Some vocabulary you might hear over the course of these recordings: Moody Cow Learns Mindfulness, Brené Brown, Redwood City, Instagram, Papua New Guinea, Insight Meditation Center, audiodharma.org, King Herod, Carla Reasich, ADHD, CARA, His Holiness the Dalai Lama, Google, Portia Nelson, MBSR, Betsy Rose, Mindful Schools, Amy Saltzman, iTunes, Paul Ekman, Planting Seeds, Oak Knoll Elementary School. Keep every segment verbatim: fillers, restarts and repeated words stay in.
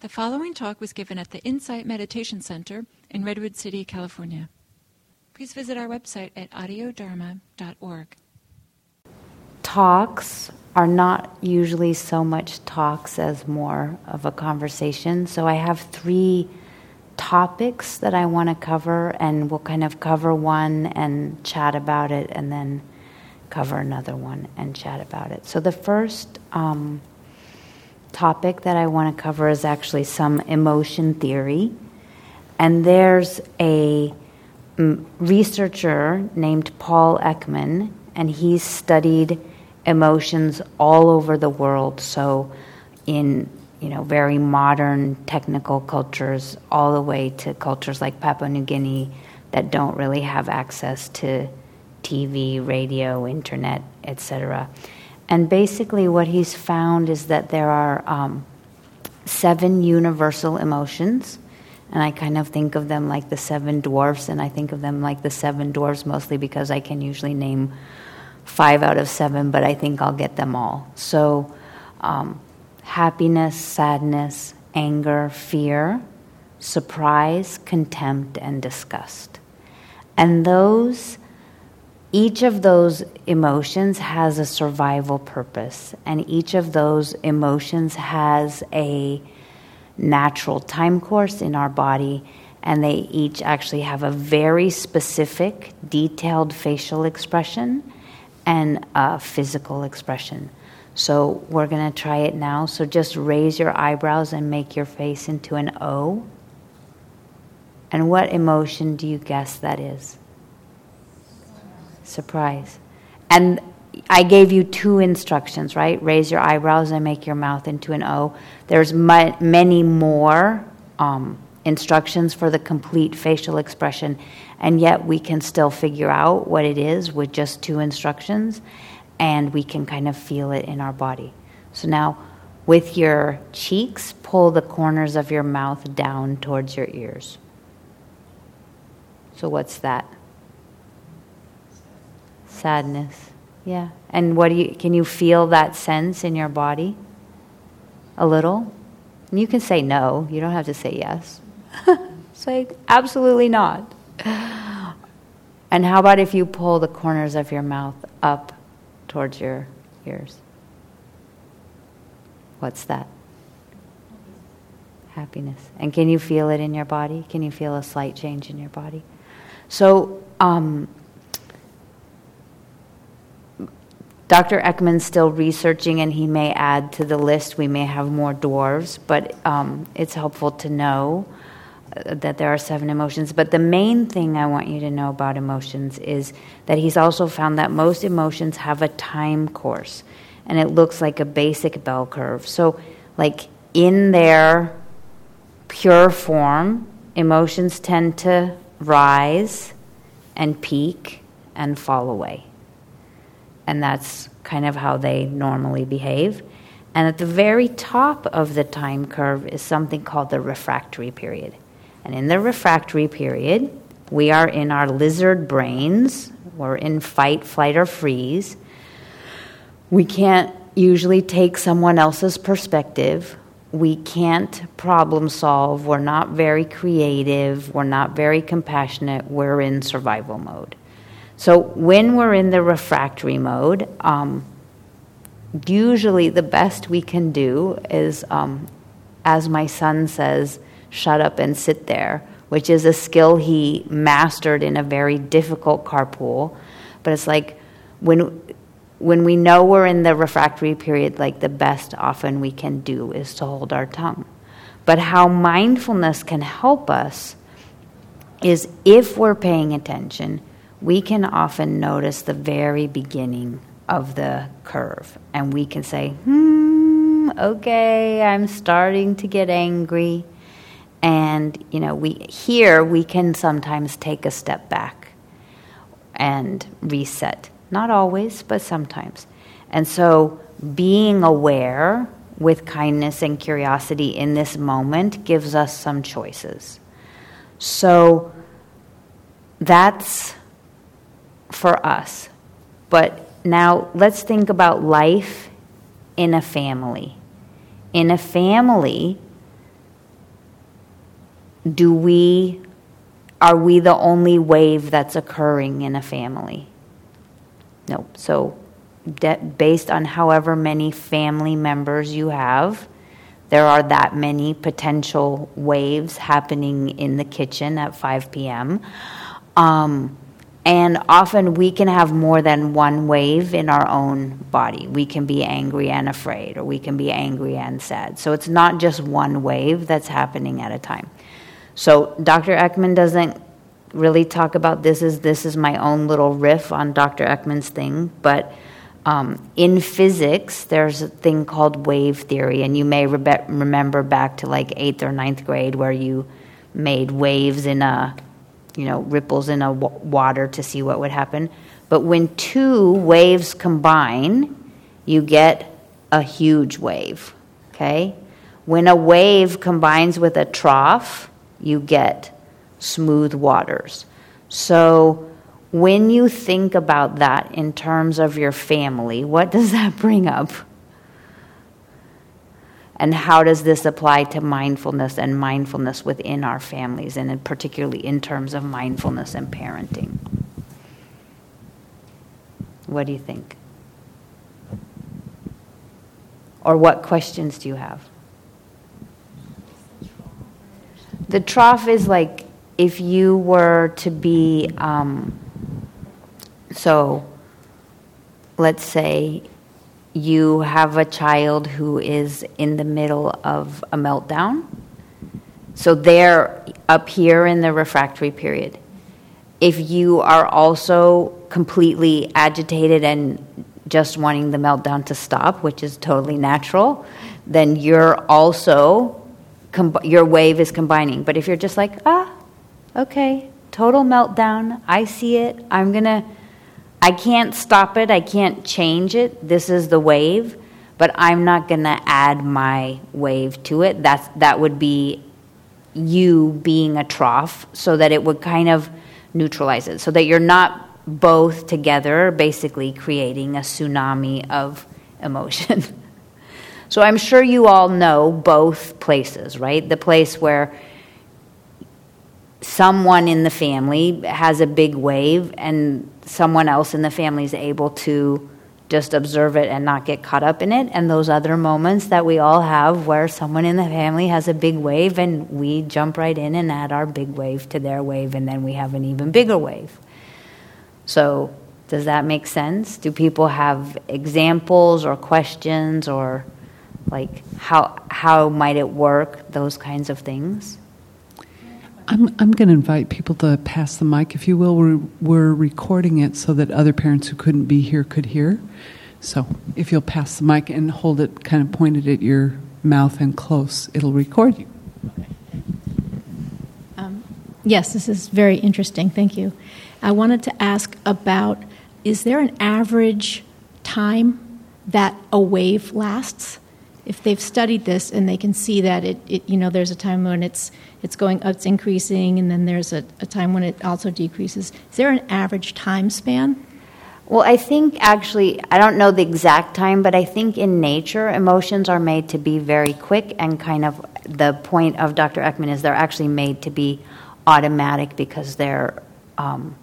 The following talk was given at the Insight Meditation Center in Redwood City, California. Please visit our website at audio dharma dot org. Talks are not usually so much talks as more of a conversation. So I have three topics that I want to cover, and we'll kind of cover one and chat about it, and then cover another one and chat about it. So the first um, topic that I want to cover is actually some emotion theory. And there's a um, researcher named Paul Ekman, and he's studied emotions all over the world. So in, you know, very modern technical cultures, all the way to cultures like Papua New Guinea that don't really have access to T V, radio, internet, et cetera. And basically what he's found is that there are um, seven universal emotions, and I kind of think of them like the seven dwarfs, and I think of them like the seven dwarfs mostly because I can usually name five out of seven, but I think I'll get them all. So um, happiness, sadness, anger, fear, surprise, contempt, and disgust. And those... Each of those emotions has a survival purpose, and each of those emotions has a natural time course in our body, and they each actually have a very specific, detailed facial expression and a physical expression. So we're going to try it now. So just raise your eyebrows and make your face into an O. And what emotion do you guess that is? Surprise. And I gave you two instructions, right? Raise your eyebrows and make your mouth into an O. There's my, many more um, instructions for the complete facial expression, and yet we can still figure out what it is with just two instructions, and we can kind of feel it in our body. So now, with your cheeks, pull the corners of your mouth down towards your ears. So what's that? Sadness, yeah. And what do you? Can you feel that sense in your body? A little. And you can say no. You don't have to say yes. Say absolutely not. And how about if you pull the corners of your mouth up towards your ears? What's that? Happiness. And can you feel it in your body? Can you feel a slight change in your body? So. Um, Doctor Ekman's still researching, and he may add to the list. We may have more dwarves, but um, it's helpful to know that there are seven emotions. But the main thing I want you to know about emotions is that he's also found that most emotions have a time course, and it looks like a basic bell curve. So, like, in their pure form, emotions tend to rise and peak and fall away. And that's kind of how they normally behave. And at the very top of the time curve is something called the refractory period. And in the refractory period, we are in our lizard brains. We're in fight, flight, or freeze. We can't usually take someone else's perspective. We can't problem solve. We're not very creative. We're not very compassionate. We're in survival mode. So when we're in the refractory mode, um, usually the best we can do is, um, as my son says, shut up and sit there, which is a skill he mastered in a very difficult carpool. But it's like when when we know we're in the refractory period, like the best often we can do is to hold our tongue. But how mindfulness can help us is if we're paying attention, we can often notice the very beginning of the curve. And we can say, hmm, okay, I'm starting to get angry. And, you know, we here we can sometimes take a step back and reset. Not always, but sometimes. And so being aware with kindness and curiosity in this moment gives us some choices. So that's... for us. But now let's think about life in a family. In a family, do we, are we the only wave that's occurring in a family? No. So de- based on however many family members you have, there are that many potential waves happening in the kitchen at five p.m. Um, and often we can have more than one wave in our own body. We can be angry and afraid, or we can be angry and sad. So it's not just one wave that's happening at a time. So Doctor Ekman doesn't really talk about this. Is this is my own little riff on Doctor Ekman's thing, but... Um, in physics, there's a thing called wave theory, and you may re- remember back to like eighth or ninth grade where you made waves in a, you know, ripples in a w- water to see what would happen. But when two waves combine, you get a huge wave, okay? When a wave combines with a trough, you get smooth waters. So... when you think about that in terms of your family, what does that bring up? And how does this apply to mindfulness and mindfulness within our families, and in particularly in terms of mindfulness and parenting? What do you think? Or what questions do you have? The trough is like if you were to be... Um, So let's say you have a child who is in the middle of a meltdown. So they're up here in the refractory period. If you are also completely agitated and just wanting the meltdown to stop, which is totally natural, then you're also, comb- your wave is combining. But if you're just like, ah, okay, total meltdown, I see it, I'm going to... I can't stop it, I can't change it, this is the wave, but I'm not going to add my wave to it. That's, that would be you being a trough, so that it would kind of neutralize it, so that you're not both together basically creating a tsunami of emotion. So I'm sure you all know both places, right? The place where someone in the family has a big wave and someone else in the family is able to just observe it and not get caught up in it, and those other moments that we all have where someone in the family has a big wave and we jump right in and add our big wave to their wave, and then we have an even bigger wave. So does that make sense? Do people have examples or questions, or like how how might it work, those kinds of things? I'm I'm going to invite people to pass the mic, if you will. We're, we're recording it so that other parents who couldn't be here could hear. So if you'll pass the mic and hold it kind of pointed at your mouth and close, it'll record you. Um, yes, this is very interesting. Thank you. I wanted to ask about, is there an average time that a wave lasts? If they've studied this and they can see that it, it you know, there's a time when it's it's going up, it's increasing, and then there's a, a time when it also decreases. Is there an average time span? Well, I think actually, I don't know the exact time, but I think in nature, emotions are made to be very quick, and kind of the point of Doctor Ekman is they're actually made to be automatic because they're, um,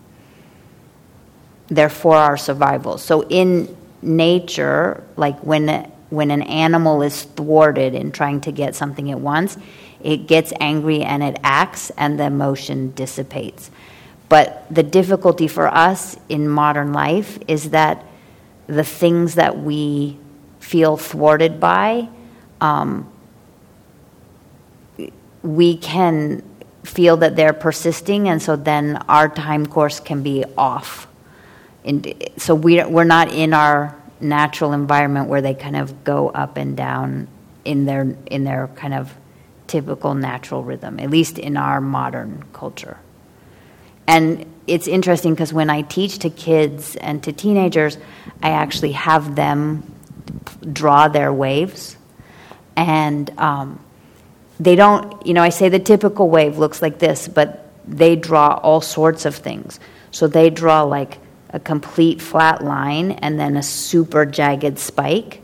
they're for our survival. So in nature, like when... When an animal is thwarted in trying to get something it wants, it gets angry and it acts, and the emotion dissipates. But the difficulty for us in modern life is that the things that we feel thwarted by, um, we can feel that they're persisting, and so then our time course can be off. And so we, we're not in our natural environment where they kind of go up and down in their in their kind of typical natural rhythm, at least in our modern culture. And it's interesting because when I teach to kids and to teenagers, I actually have them draw their waves, and um, they don't, you know, I say the typical wave looks like this, but they draw all sorts of things. So they draw like a complete flat line and then a super jagged spike,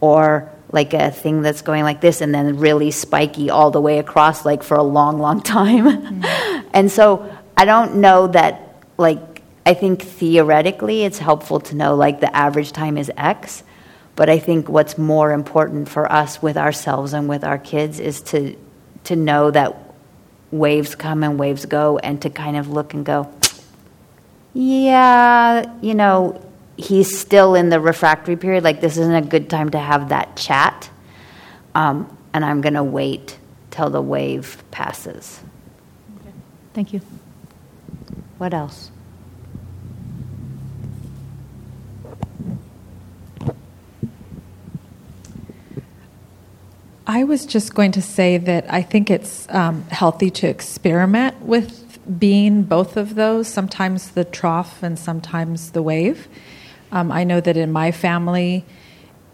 or like a thing that's going like this and then really spiky all the way across, like for a long, long time. Mm-hmm. And so I don't know that, like, I think theoretically it's helpful to know, like, the average time is X, but I think what's more important for us with ourselves and with our kids is to to know that waves come and waves go, and to kind of look and go, yeah, you know, he's still in the refractory period. Like, this isn't a good time to have that chat. Um, and I'm going to wait till the wave passes. Okay. Thank you. What else? I was just going to say that I think it's um, healthy to experiment with being both of those, sometimes the trough and sometimes the wave. Um, I know that in my family,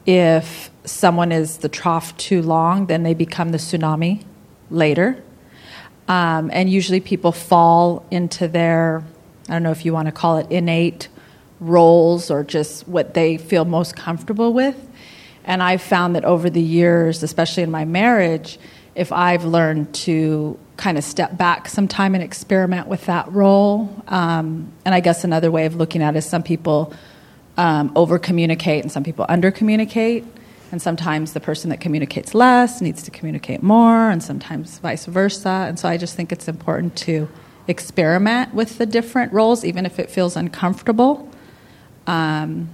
if someone is the trough too long, then they become the tsunami later. Um, and usually people fall into their, I don't know if you want to call it innate roles or just what they feel most comfortable with. And I've found that over the years, especially in my marriage, if I've learned to kind of step back sometime and experiment with that role. Um, and I guess another way of looking at it is some people um, over-communicate and some people under-communicate. And sometimes the person that communicates less needs to communicate more, and sometimes vice versa. And so I just think it's important to experiment with the different roles, even if it feels uncomfortable. Um,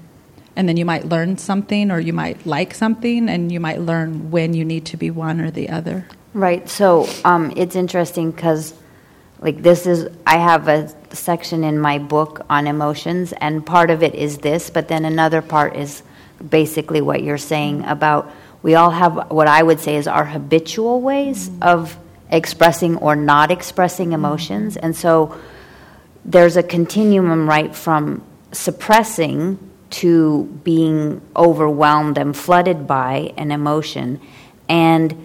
and then you might learn something, or you might like something, and you might learn when you need to be one or the other. Right, so um, it's interesting because, like, this is, I have a section in my book on emotions, and part of it is this, but then another part is basically what you're saying about we all have what I would say is our habitual ways mm-hmm. of expressing or not expressing emotions, mm-hmm. and so there's a continuum, right, from suppressing to being overwhelmed and flooded by an emotion, and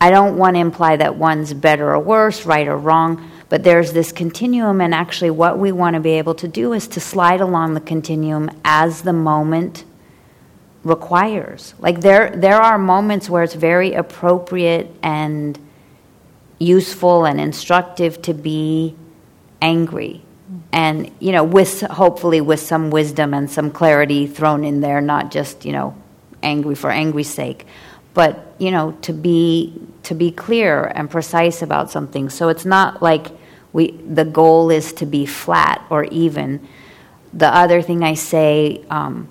I don't want to imply that one's better or worse, right or wrong, but there's this continuum, and actually what we want to be able to do is to slide along the continuum as the moment requires. Like there there are moments where it's very appropriate and useful and instructive to be angry. And, you know, with hopefully with some wisdom and some clarity thrown in there, not just, you know, angry for angry's sake. But, you know, to be to be clear and precise about something. So it's not like we the goal is to be flat or even. The other thing I say um,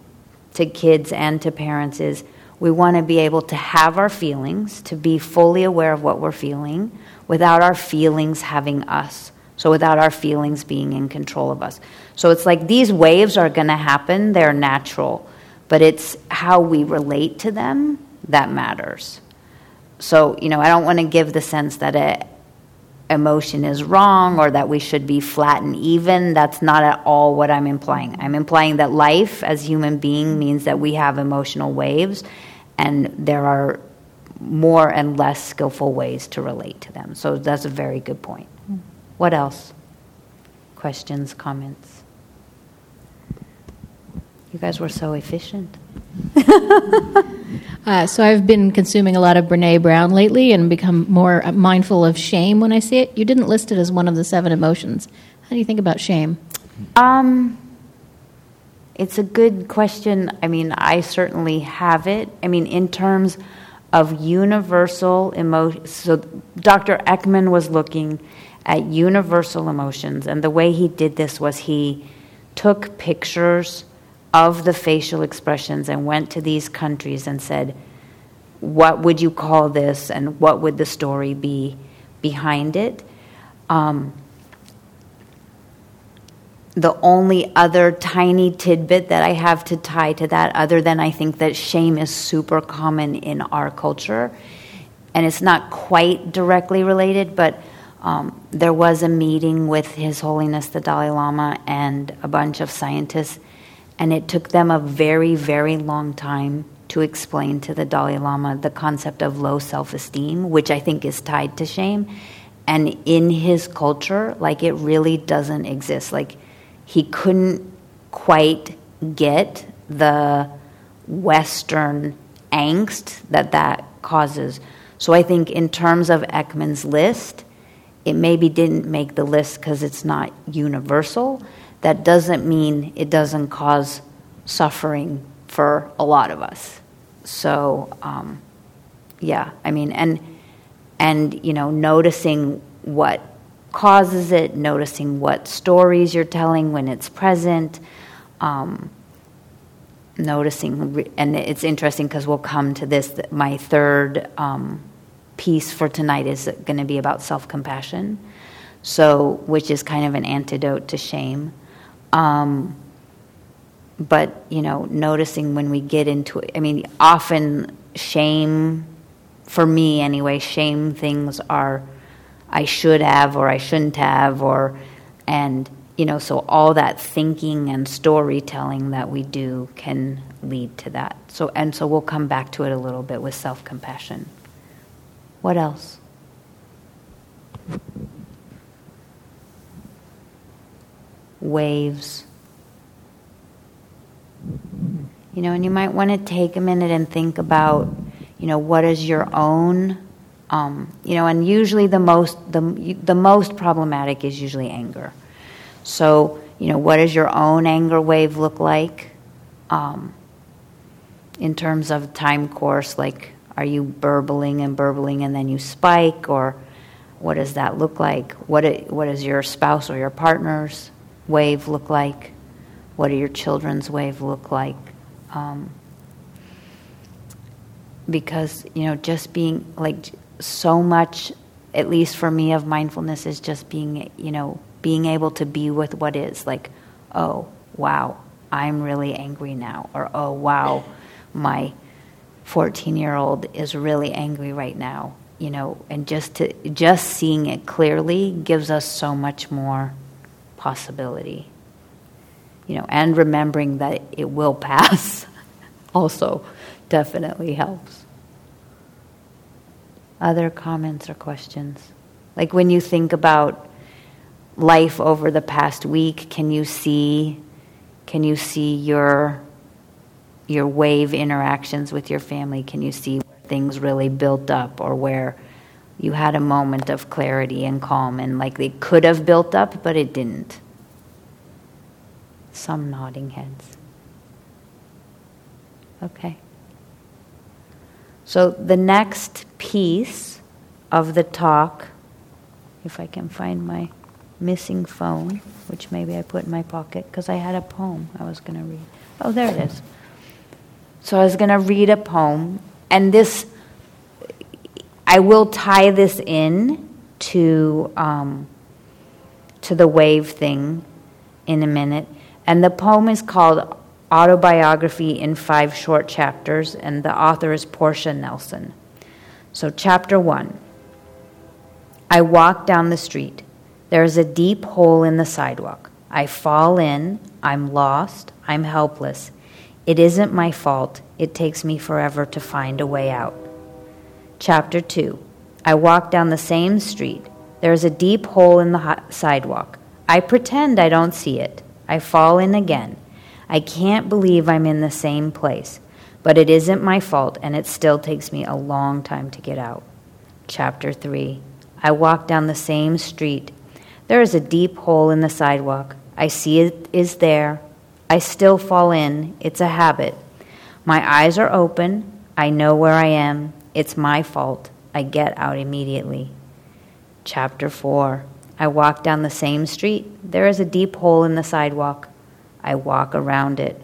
to kids and to parents is we want to be able to have our feelings, to be fully aware of what we're feeling, without our feelings having us. So without our feelings being in control of us. So it's like these waves are going to happen. They're natural. But it's how we relate to them that matters. So, you know, I don't want to give the sense that a emotion is wrong or that we should be flat and even. That's not at all what I'm implying. I'm implying that life as human being means that we have emotional waves, and there are more and less skillful ways to relate to them. So that's a very good point. What else? Questions, comments? You guys were so efficient. uh, so I've been consuming a lot of Brené Brown lately and become more mindful of shame when I see it. You didn't list it as one of the seven emotions. How do you think about shame? Um, it's a good question. I mean, I certainly have it. I mean, in terms of universal emotions. So Doctor Ekman was looking at universal emotions, and the way he did this was he took pictures of the facial expressions and went to these countries and said, what would you call this, and what would the story be behind it? Um, the only other tiny tidbit that I have to tie to that, other than I think that shame is super common in our culture, and it's not quite directly related, but Um, there was a meeting with His Holiness the Dalai Lama and a bunch of scientists, and it took them a very, very long time to explain to the Dalai Lama the concept of low self-esteem, which I think is tied to shame. And in his culture, like, it really doesn't exist. Like, he couldn't quite get the Western angst that that causes. So I think in terms of Ekman's list, it maybe didn't make the list because it's not universal. That doesn't mean it doesn't cause suffering for a lot of us. So, um, yeah, I mean, and and you know, noticing what causes it, noticing what stories you're telling when it's present, um, noticing, and it's interesting because we'll come to this. My third um, piece for tonight is going to be about self-compassion, so which is kind of an antidote to shame. Um, But, you know, noticing when we get into it. I mean, often shame, for me anyway, shame things are I should have or I shouldn't have, or, and, you know, so all that thinking and storytelling that we do can lead to that. So, and so we'll come back to it a little bit with self-compassion. What else? Waves. You know, and you might want to take a minute and think about, you know, what is your own, um, you know, and usually the most the the most problematic is usually anger. So, you know, what does your own anger wave look like, um, in terms of time course? Like, are you burbling and burbling and then you spike, or what does that look like? What it, what does your spouse or your partner's wave look like? What do your children's wave look like? Um, because, you know, just being, like, so much, at least for me, of mindfulness is just being, you know, being able to be with what is. Like, oh, wow, I'm really angry now. Or, oh, wow, my fourteen-year-old is really angry right now. You know, and just to, just seeing it clearly gives us so much more possibility. You know, and remembering that it will pass also definitely helps. Other comments or questions? Like, when you think about life over the past week, can you see can you see your your wave interactions with your family? Can you see where things really built up, or where you had a moment of clarity and calm, and like they could have built up but it didn't? Some nodding heads. Okay. So the next piece of the talk, if I can find my missing phone, which maybe I put in my pocket because I had a poem I was going to read. Oh, there it is. So I was going to read a poem, and this, I will tie this in to um, to the wave thing in a minute. And the poem is called Autobiography in Five Short Chapters, and the author is Portia Nelson. So chapter one. I walk down the street. There is a deep hole in the sidewalk. I fall in. I'm lost. I'm helpless. It isn't my fault. It takes me forever to find a way out. Chapter two. I walk down the same street. There is a deep hole in the ho- sidewalk. I pretend I don't see it. I fall in again. I can't believe I'm in the same place, but it isn't my fault, and it still takes me a long time to get out. Chapter three. I walk down the same street. There is a deep hole in the sidewalk. I see it is there. I still fall in. It's a habit. My eyes are open. I know where I am. It's my fault. I get out immediately. Chapter four. I walk down the same street. There is a deep hole in the sidewalk. I walk around it.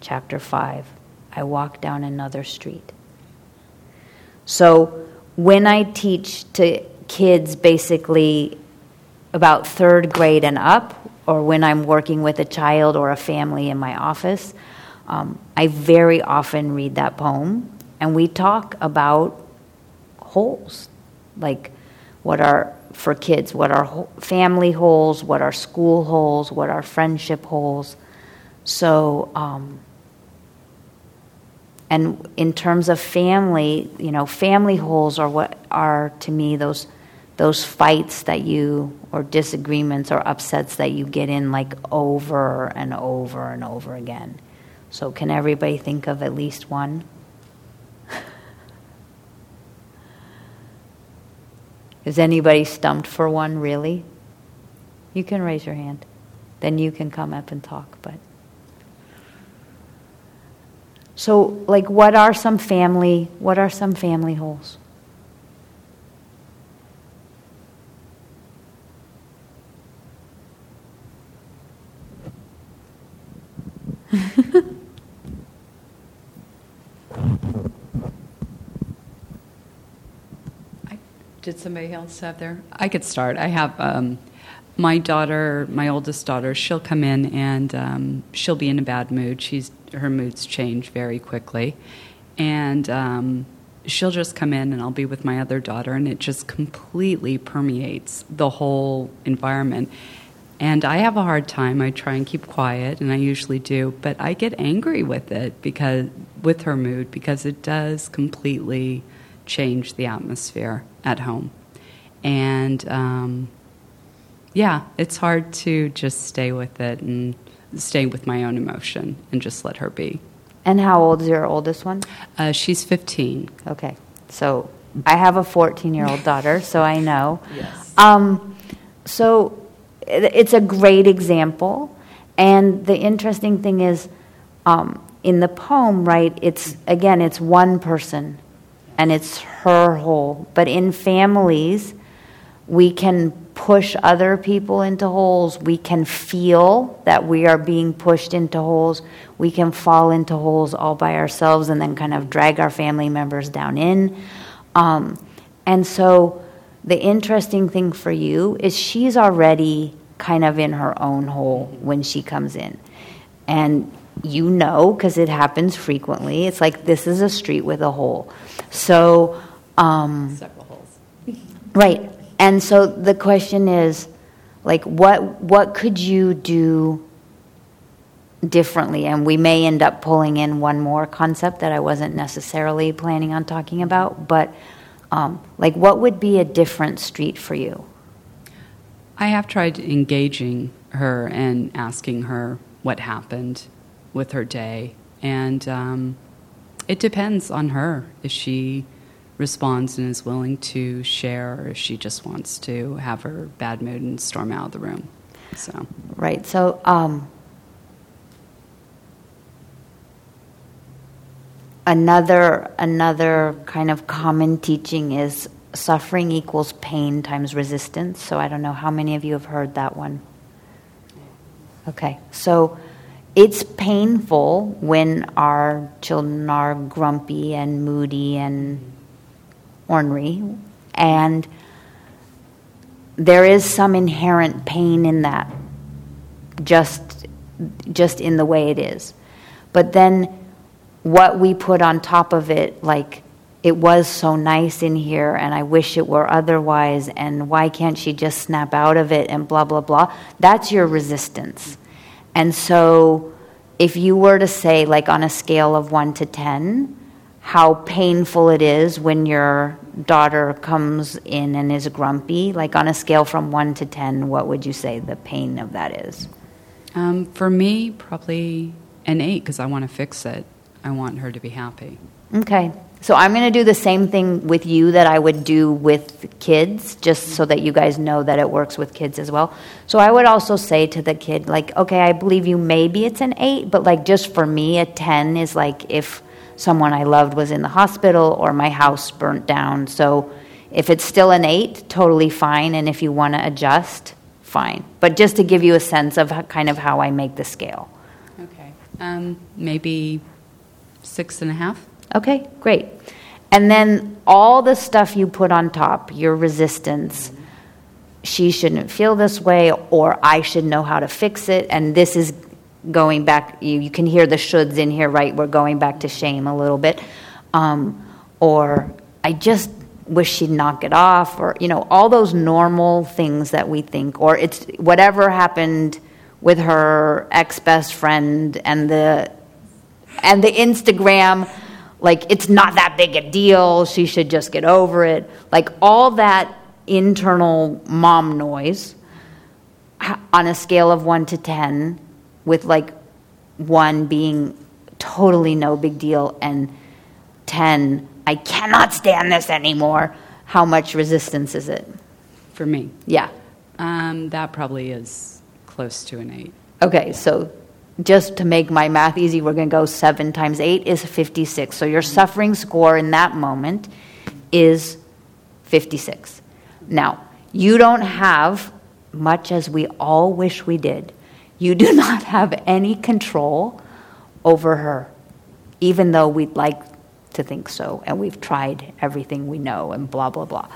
Chapter five. I walk down another street. So when I teach to kids basically about third grade and up, or when I'm working with a child or a family in my office, um, I very often read that poem, and we talk about holes. Like, what are... for kids, what are family holes, what are school holes, what are friendship holes. So, um, and in terms of family, you know, family holes are what are, to me, those those fights that you, or disagreements or upsets that you get in, like, over and over and over again. So can everybody think of at least one? Is anybody stumped for one, really? You can raise your hand. Then you can come up and talk. But so, like, what are some family, what are some family holes? I, did somebody else have their? I could start. I have um, my daughter, my oldest daughter. She'll come in and um, she'll be in a bad mood. She's her moods change very quickly, and um, she'll just come in, and I'll be with my other daughter, and it just completely permeates the whole environment. And I have a hard time. I try and keep quiet, and I usually do, but I get angry with it because with her mood because it does completely change the atmosphere at home. And um, yeah, it's hard to just stay with it and stay with my own emotion and just let her be. And how old is your oldest one? Uh, she's fifteen. Okay, so I have a fourteen-year-old daughter, so I know. Yes. Um, so. It's a great example, and the interesting thing is, um, in the poem, right? It's again, it's one person, and it's her whole. But in families, we can push other people into holes. We can feel that we are being pushed into holes. We can fall into holes all by ourselves, and then kind of drag our family members down in. Um, and so. The interesting thing for you is she's already kind of in her own hole when she comes in. And you know, because it happens frequently, it's like this is a street with a hole. So, um, several holes. Right. And so the question is, like, what what could you do differently? And we may end up pulling in one more concept that I wasn't necessarily planning on talking about, but... Um, like, what would be a different street for you? I have tried engaging her and asking her what happened with her day. And um, it depends on her if she responds and is willing to share or if she just wants to have her bad mood and storm out of the room. So right. So um, Another another kind of common teaching is suffering equals pain times resistance. So I don't know how many of you have heard that one. Okay, so it's painful when our children are grumpy and moody and ornery, and there is some inherent pain in that, just just in the way it is. But then what we put on top of it, like, it was so nice in here and I wish it were otherwise and why can't she just snap out of it and blah, blah, blah. That's your resistance. And so if you were to say, like, on a scale of one to ten, how painful it is when your daughter comes in and is grumpy, like on a scale from one to ten, what would you say the pain of that is? Um, for me, probably an eight because I want to fix it. I want her to be happy. Okay. So I'm going to do the same thing with you that I would do with kids, just so that you guys know that it works with kids as well. So I would also say to the kid, like, okay, I believe you, maybe it's an eight, but, like, just for me, a ten is, like, if someone I loved was in the hospital or my house burnt down. So if it's still an eight, totally fine. And if you want to adjust, fine. But just to give you a sense of how, kind of how I make the scale. Okay. Um, maybe... Six and a half. Okay, great. And then all the stuff you put on top, your resistance, she shouldn't feel this way, or I should know how to fix it. And this is going back, you, you can hear the shoulds in here, right? We're going back to shame a little bit. Um, or I just wish she'd knock it off, or, you know, all those normal things that we think, or it's whatever happened with her ex-best friend and the And the Instagram, like, it's not that big a deal. She should just get over it. Like, all that internal mom noise on a scale of one to ten, with, like, one being totally no big deal and ten, I cannot stand this anymore. How much resistance is it? For me? Yeah. Um, that probably is close to an eight. Okay, so just to make my math easy, we're going to go seven times eight is fifty-six. So your suffering score in that moment is fifty-six. Now, you don't have, much as we all wish we did, you do not have any control over her, even though we'd like to think so, and we've tried everything we know, and blah, blah, blah.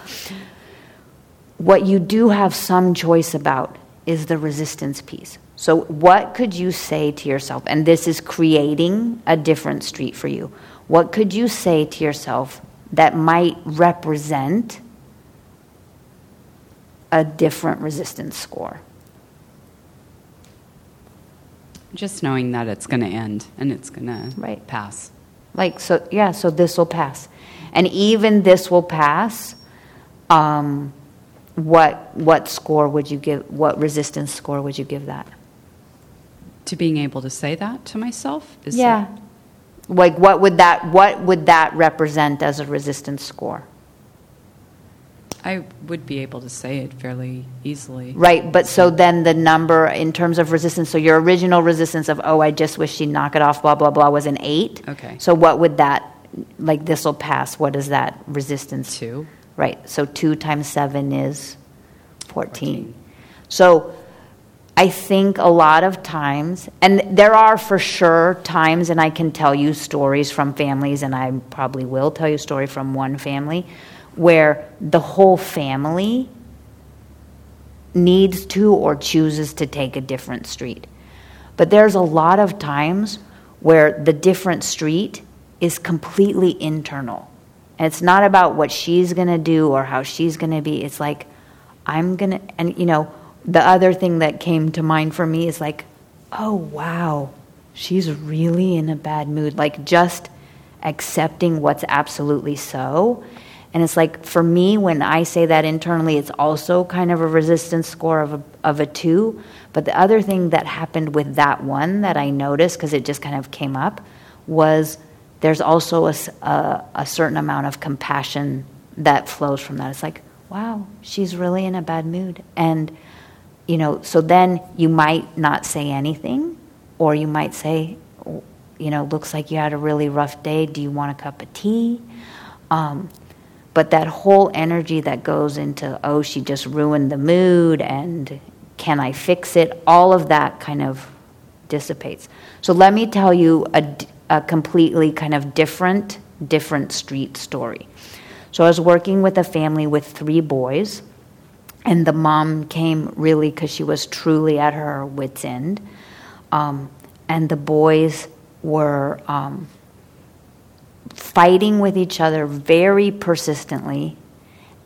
What you do have some choice about is the resistance piece. So what could you say to yourself? And this is creating a different street for you. What could you say to yourself that might represent a different resistance score? Just knowing that it's going to end and it's going right. to pass. Like, so, yeah, so this will pass. And even this will pass, um, what what score would you give, what resistance score would you give that? To being able to say that to myself? Is yeah. That... Like, what would that, what would that represent as a resistance score? I would be able to say it fairly easily. Right, but so then the number in terms of resistance, so your original resistance of, oh, I just wish she'd knock it off, blah, blah, blah, was an eight. Okay. So what would that, like this will pass, what is that resistance? Two. Right, so two times seven is fourteen. fourteen. So I think a lot of times, and there are for sure times, and I can tell you stories from families, and I probably will tell you a story from one family, where the whole family needs to or chooses to take a different street. But there's a lot of times where the different street is completely internal. And it's not about what she's going to do or how she's going to be. It's like, I'm going to, and you know, the other thing that came to mind for me is like, oh, wow, she's really in a bad mood. Like just accepting what's absolutely so. And it's like, for me, when I say that internally, it's also kind of a resistance score of a, of a two. But the other thing that happened with that one that I noticed, because it just kind of came up, was there's also a, a, a certain amount of compassion that flows from that. It's like, wow, she's really in a bad mood. And, you know, so then you might not say anything, or you might say, you know, looks like you had a really rough day. Do you want a cup of tea? Um But that whole energy that goes into, oh, she just ruined the mood, and can I fix it? All of that kind of dissipates. So let me tell you a, a completely kind of different, different street story. So I was working with a family with three boys, and the mom came really because she was truly at her wit's end. Um, and the boys were... Um, fighting with each other very persistently,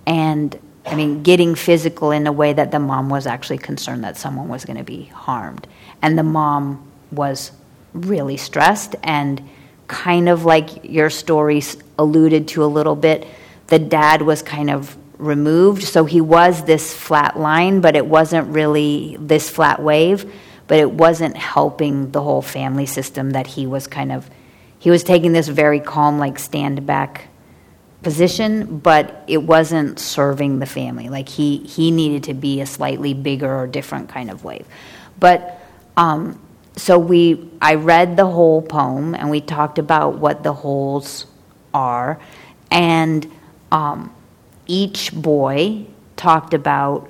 and I mean getting physical in a way that the mom was actually concerned that someone was going to be harmed. And the mom was really stressed, and kind of like your story alluded to a little bit, the dad was kind of removed, so he was this flat line, but it wasn't really this flat wave, but it wasn't helping the whole family system that he was kind of He was taking this very calm, like, stand-back position, but it wasn't serving the family. Like, he, he needed to be a slightly bigger or different kind of wave. But, um, so we, I read the whole poem, and we talked about what the holes are, and um, each boy talked about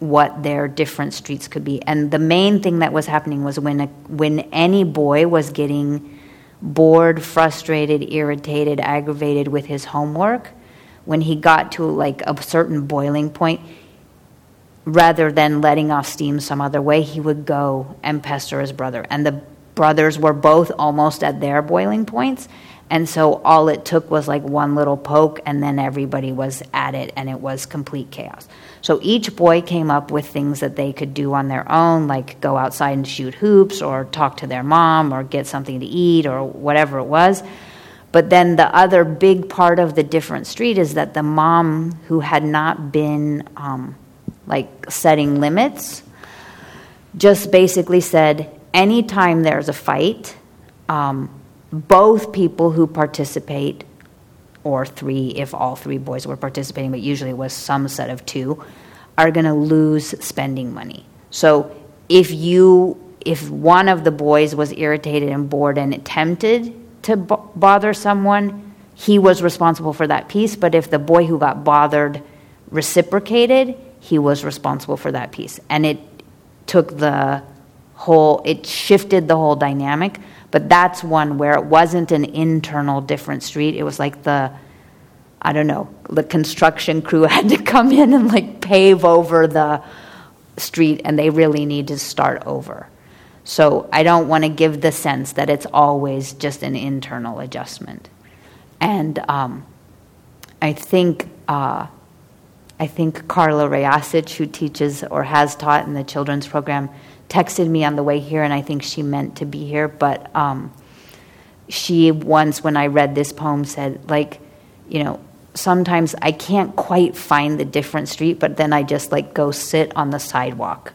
what their different streets could be. And the main thing that was happening was when a, when any boy was getting... bored, frustrated, irritated, aggravated with his homework, when he got to like a certain boiling point, rather than letting off steam some other way, he would go and pester his brother. And the brothers were both almost at their boiling points, and so all it took was like one little poke, and then everybody was at it, and it was complete chaos. So each boy came up with things that they could do on their own, like go outside and shoot hoops, or talk to their mom, or get something to eat, or whatever it was. But then the other big part of the different street is that the mom, who had not been um, like setting limits, just basically said, anytime there's a fight, um, both people who participate or three if all three boys were participating, but usually it was some set of two, are going to lose spending money. So if you if one of the boys was irritated and bored and attempted to b- bother someone, he was responsible for that piece. But if the boy who got bothered reciprocated, he was responsible for that piece. And it took the whole, it shifted the whole dynamic. But that's one where it wasn't an internal different street. It was like the, I don't know, the construction crew had to come in and like pave over the street, and they really need to start over. So I don't want to give the sense that it's always just an internal adjustment. And um, I think uh, I think Carla Reasich, who teaches or has taught in the children's program, texted me on the way here, and I think she meant to be here, but um, she once, when I read this poem, said, like, you know, sometimes I can't quite find the different street, but then I just, like, go sit on the sidewalk.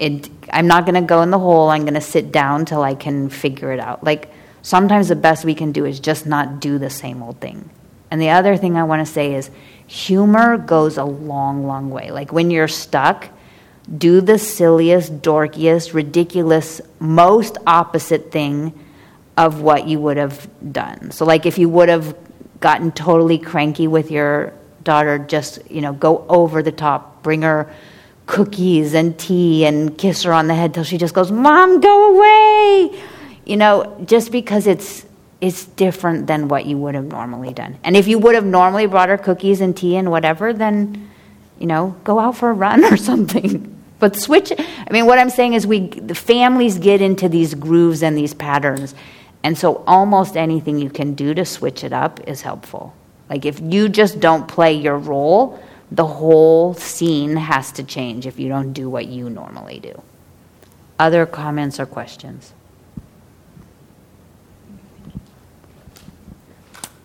It, I'm not going to go in the hole. I'm going to sit down till I can figure it out. Like, sometimes the best we can do is just not do the same old thing. And the other thing I want to say is humor goes a long, long way. Like, when you're stuck, do the silliest, dorkiest, ridiculous, most opposite thing of what you would have done. So, like, if you would have gotten totally cranky with your daughter, just, you know, go over the top, bring her cookies and tea and kiss her on the head till she just goes, "Mom, go away!" You know, just because it's it's different than what you would have normally done. And if you would have normally brought her cookies and tea and whatever, then, you know, go out for a run or something. But switch, I mean, what I'm saying is we, the families get into these grooves and these patterns. And so almost anything you can do to switch it up is helpful. Like, if you just don't play your role, the whole scene has to change if you don't do what you normally do. Other comments or questions?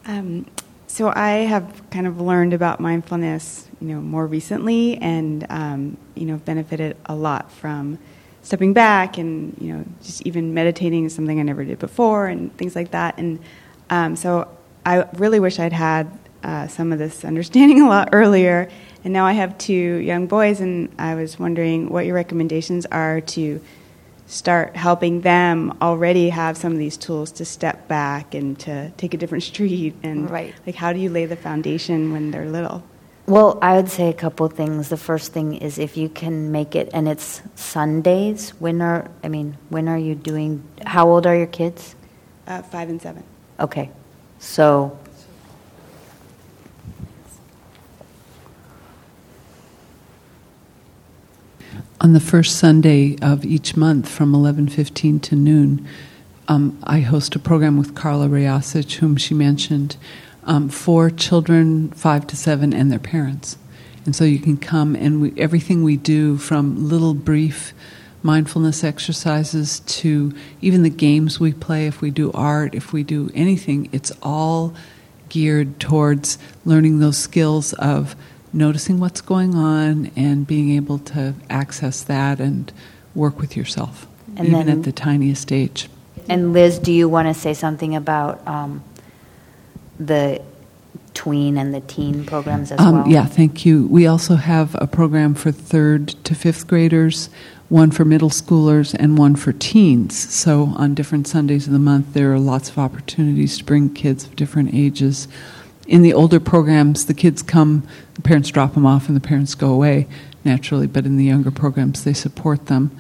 Um, so I have kind of learned about mindfulness, you know, more recently, and, um, you know, benefited a lot from stepping back and, you know, just even meditating is something I never did before and things like that. And um, so I really wish I'd had uh, some of this understanding a lot earlier. And now I have two young boys, and I was wondering what your recommendations are to start helping them already have some of these tools to step back and to take a different street. And right. Like, how do you lay the foundation when they're little? Well, I would say a couple of things. The first thing is if you can make it, and it's Sundays. When are, I mean, when are you doing, how old are your kids? Uh, five and seven. Okay. So, on the first Sunday of each month from eleven fifteen to noon, um, I host a program with Carla Reasich, whom she mentioned, Um, for children five to seven and their parents. And so you can come, and we, everything we do, from little brief mindfulness exercises to even the games we play, if we do art, if we do anything, it's all geared towards learning those skills of noticing what's going on and being able to access that and work with yourself, and even then, at the tiniest age. And Liz, do you want to say something about Um the tween and the teen programs as um, well? Yeah, thank you. We also have a program for third to fifth graders, one for middle schoolers, and one for teens. So on different Sundays of the month, there are lots of opportunities to bring kids of different ages. In the older programs, the kids come, the parents drop them off, and the parents go away naturally, but in the younger programs, they support them.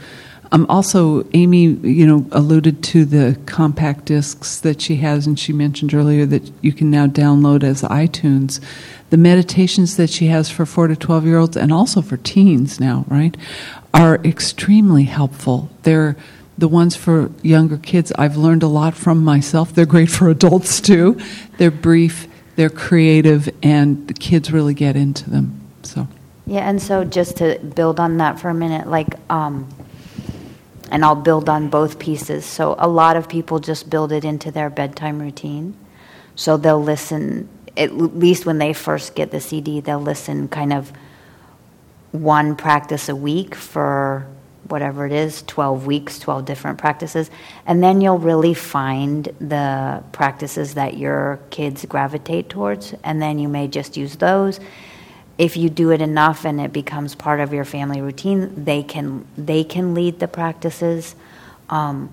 Um, also, Amy, you know, alluded to the compact discs that she has, and she mentioned earlier that you can now download as iTunes. The meditations that she has for four to twelve-year-olds, and also for teens now, right, are extremely helpful. They're the ones for younger kids. I've learned a lot from myself. They're great for adults, too. They're brief, they're creative, and the kids really get into them. So yeah, and so just to build on that for a minute, like, um and I'll build on both pieces. So a lot of people just build it into their bedtime routine. So they'll listen, at least when they first get the C D, they'll listen kind of one practice a week for whatever it is, twelve weeks, twelve different practices, and then you'll really find the practices that your kids gravitate towards, and then you may just use those. If you do it enough and it becomes part of your family routine, they can they can lead the practices. Um,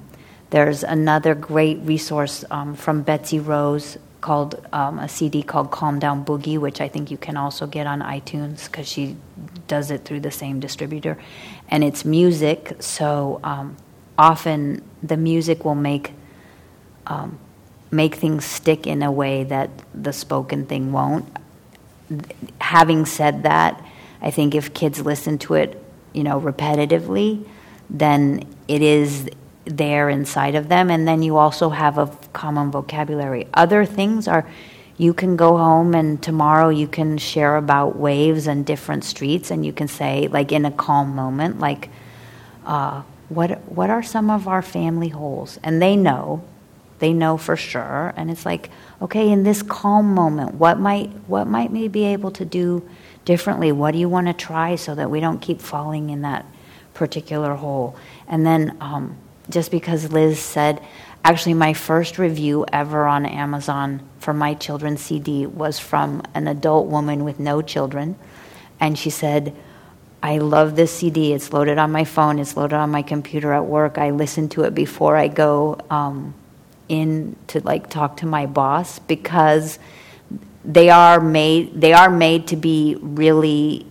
there's another great resource um, from Betsy Rose called um, a C D called Calm Down Boogie, which I think you can also get on iTunes because she does it through the same distributor. And it's music, so um, often the music will make um, make things stick in a way that the spoken thing won't. Having said that, I think if kids listen to it, you know, repetitively, then it is there inside of them, and then you also have a common vocabulary. Other things are, you can go home and tomorrow you can share about waves and different streets, and you can say, like in a calm moment, like, uh, what what are some of our family holes? And they know. They know for sure, and it's like, okay, in this calm moment, what might what might we be able to do differently? What do you want to try so that we don't keep falling in that particular hole? And then um, just because Liz said, actually my first review ever on Amazon for my children's C D was from an adult woman with no children, and she said, I love this C D. It's loaded on my phone. It's loaded on my computer at work. I listen to it before I go Um, in to like talk to my boss, because they are made they are made to be really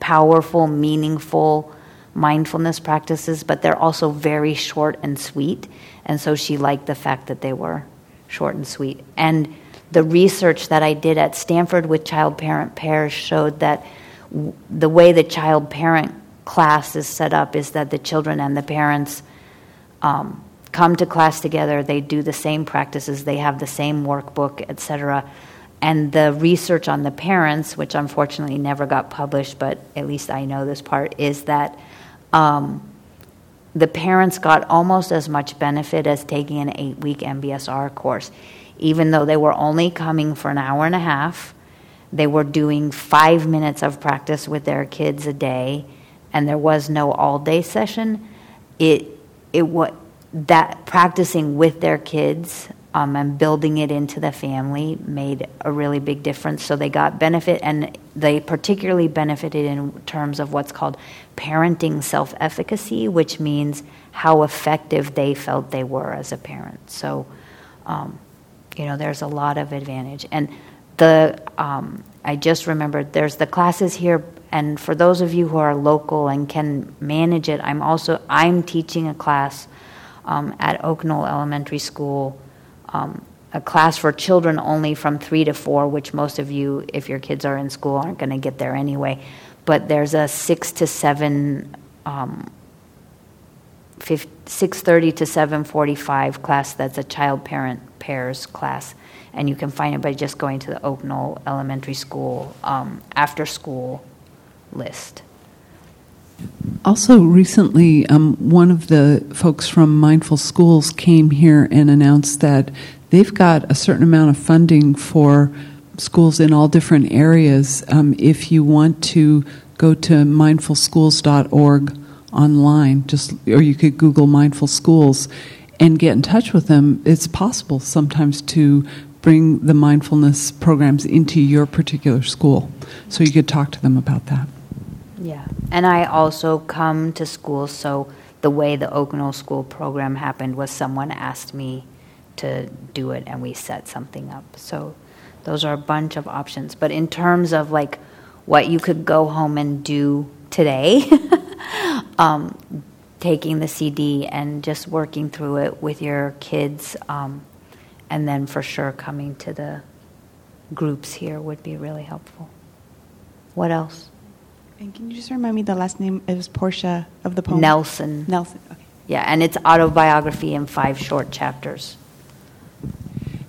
powerful, meaningful mindfulness practices, but they're also very short and sweet. And so she liked the fact that they were short and sweet. And the research that I did at Stanford with child-parent pairs showed that w- the way the child-parent class is set up is that the children and the parents um come to class together, they do the same practices, they have the same workbook, et cetera. And the research on the parents, which unfortunately never got published, but at least I know this part, is that um, the parents got almost as much benefit as taking an eight-week M B S R course. Even though they were only coming for an hour and a half, they were doing five minutes of practice with their kids a day, and there was no all-day session. It it was... that practicing with their kids um, and building it into the family made a really big difference. So they got benefit, and they particularly benefited in terms of what's called parenting self-efficacy, which means how effective they felt they were as a parent. So, um, you know, there's a lot of advantage. And the um, I just remembered there's the classes here, and for those of you who are local and can manage it, I'm also I'm teaching a class Um, at Oak Knoll Elementary School, um, a class for children only from three to four, which most of you, if your kids are in school, aren't going to get there anyway. But there's a six to seven, um, five, six thirty to seven forty-five class that's a child-parent pairs class, and you can find it by just going to the Oak Knoll Elementary School um, after-school list. Also, recently, um, one of the folks from Mindful Schools came here and announced that they've got a certain amount of funding for schools in all different areas. Um, if you want to go to mindful schools dot org online, just or you could Google Mindful Schools and get in touch with them. It's possible sometimes to bring the mindfulness programs into your particular school, so you could talk to them about that. Yeah, and I also come to school, so the way the Oak Knoll School program happened was someone asked me to do it, and we set something up. So those are a bunch of options. But in terms of, like, what you could go home and do today, um, taking the C D and just working through it with your kids, um, and then for sure coming to the groups here would be really helpful. What else? And can you just remind me the last name? It was Portia of the poem. Nelson. Nelson, okay. Yeah, and it's autobiography in five short chapters.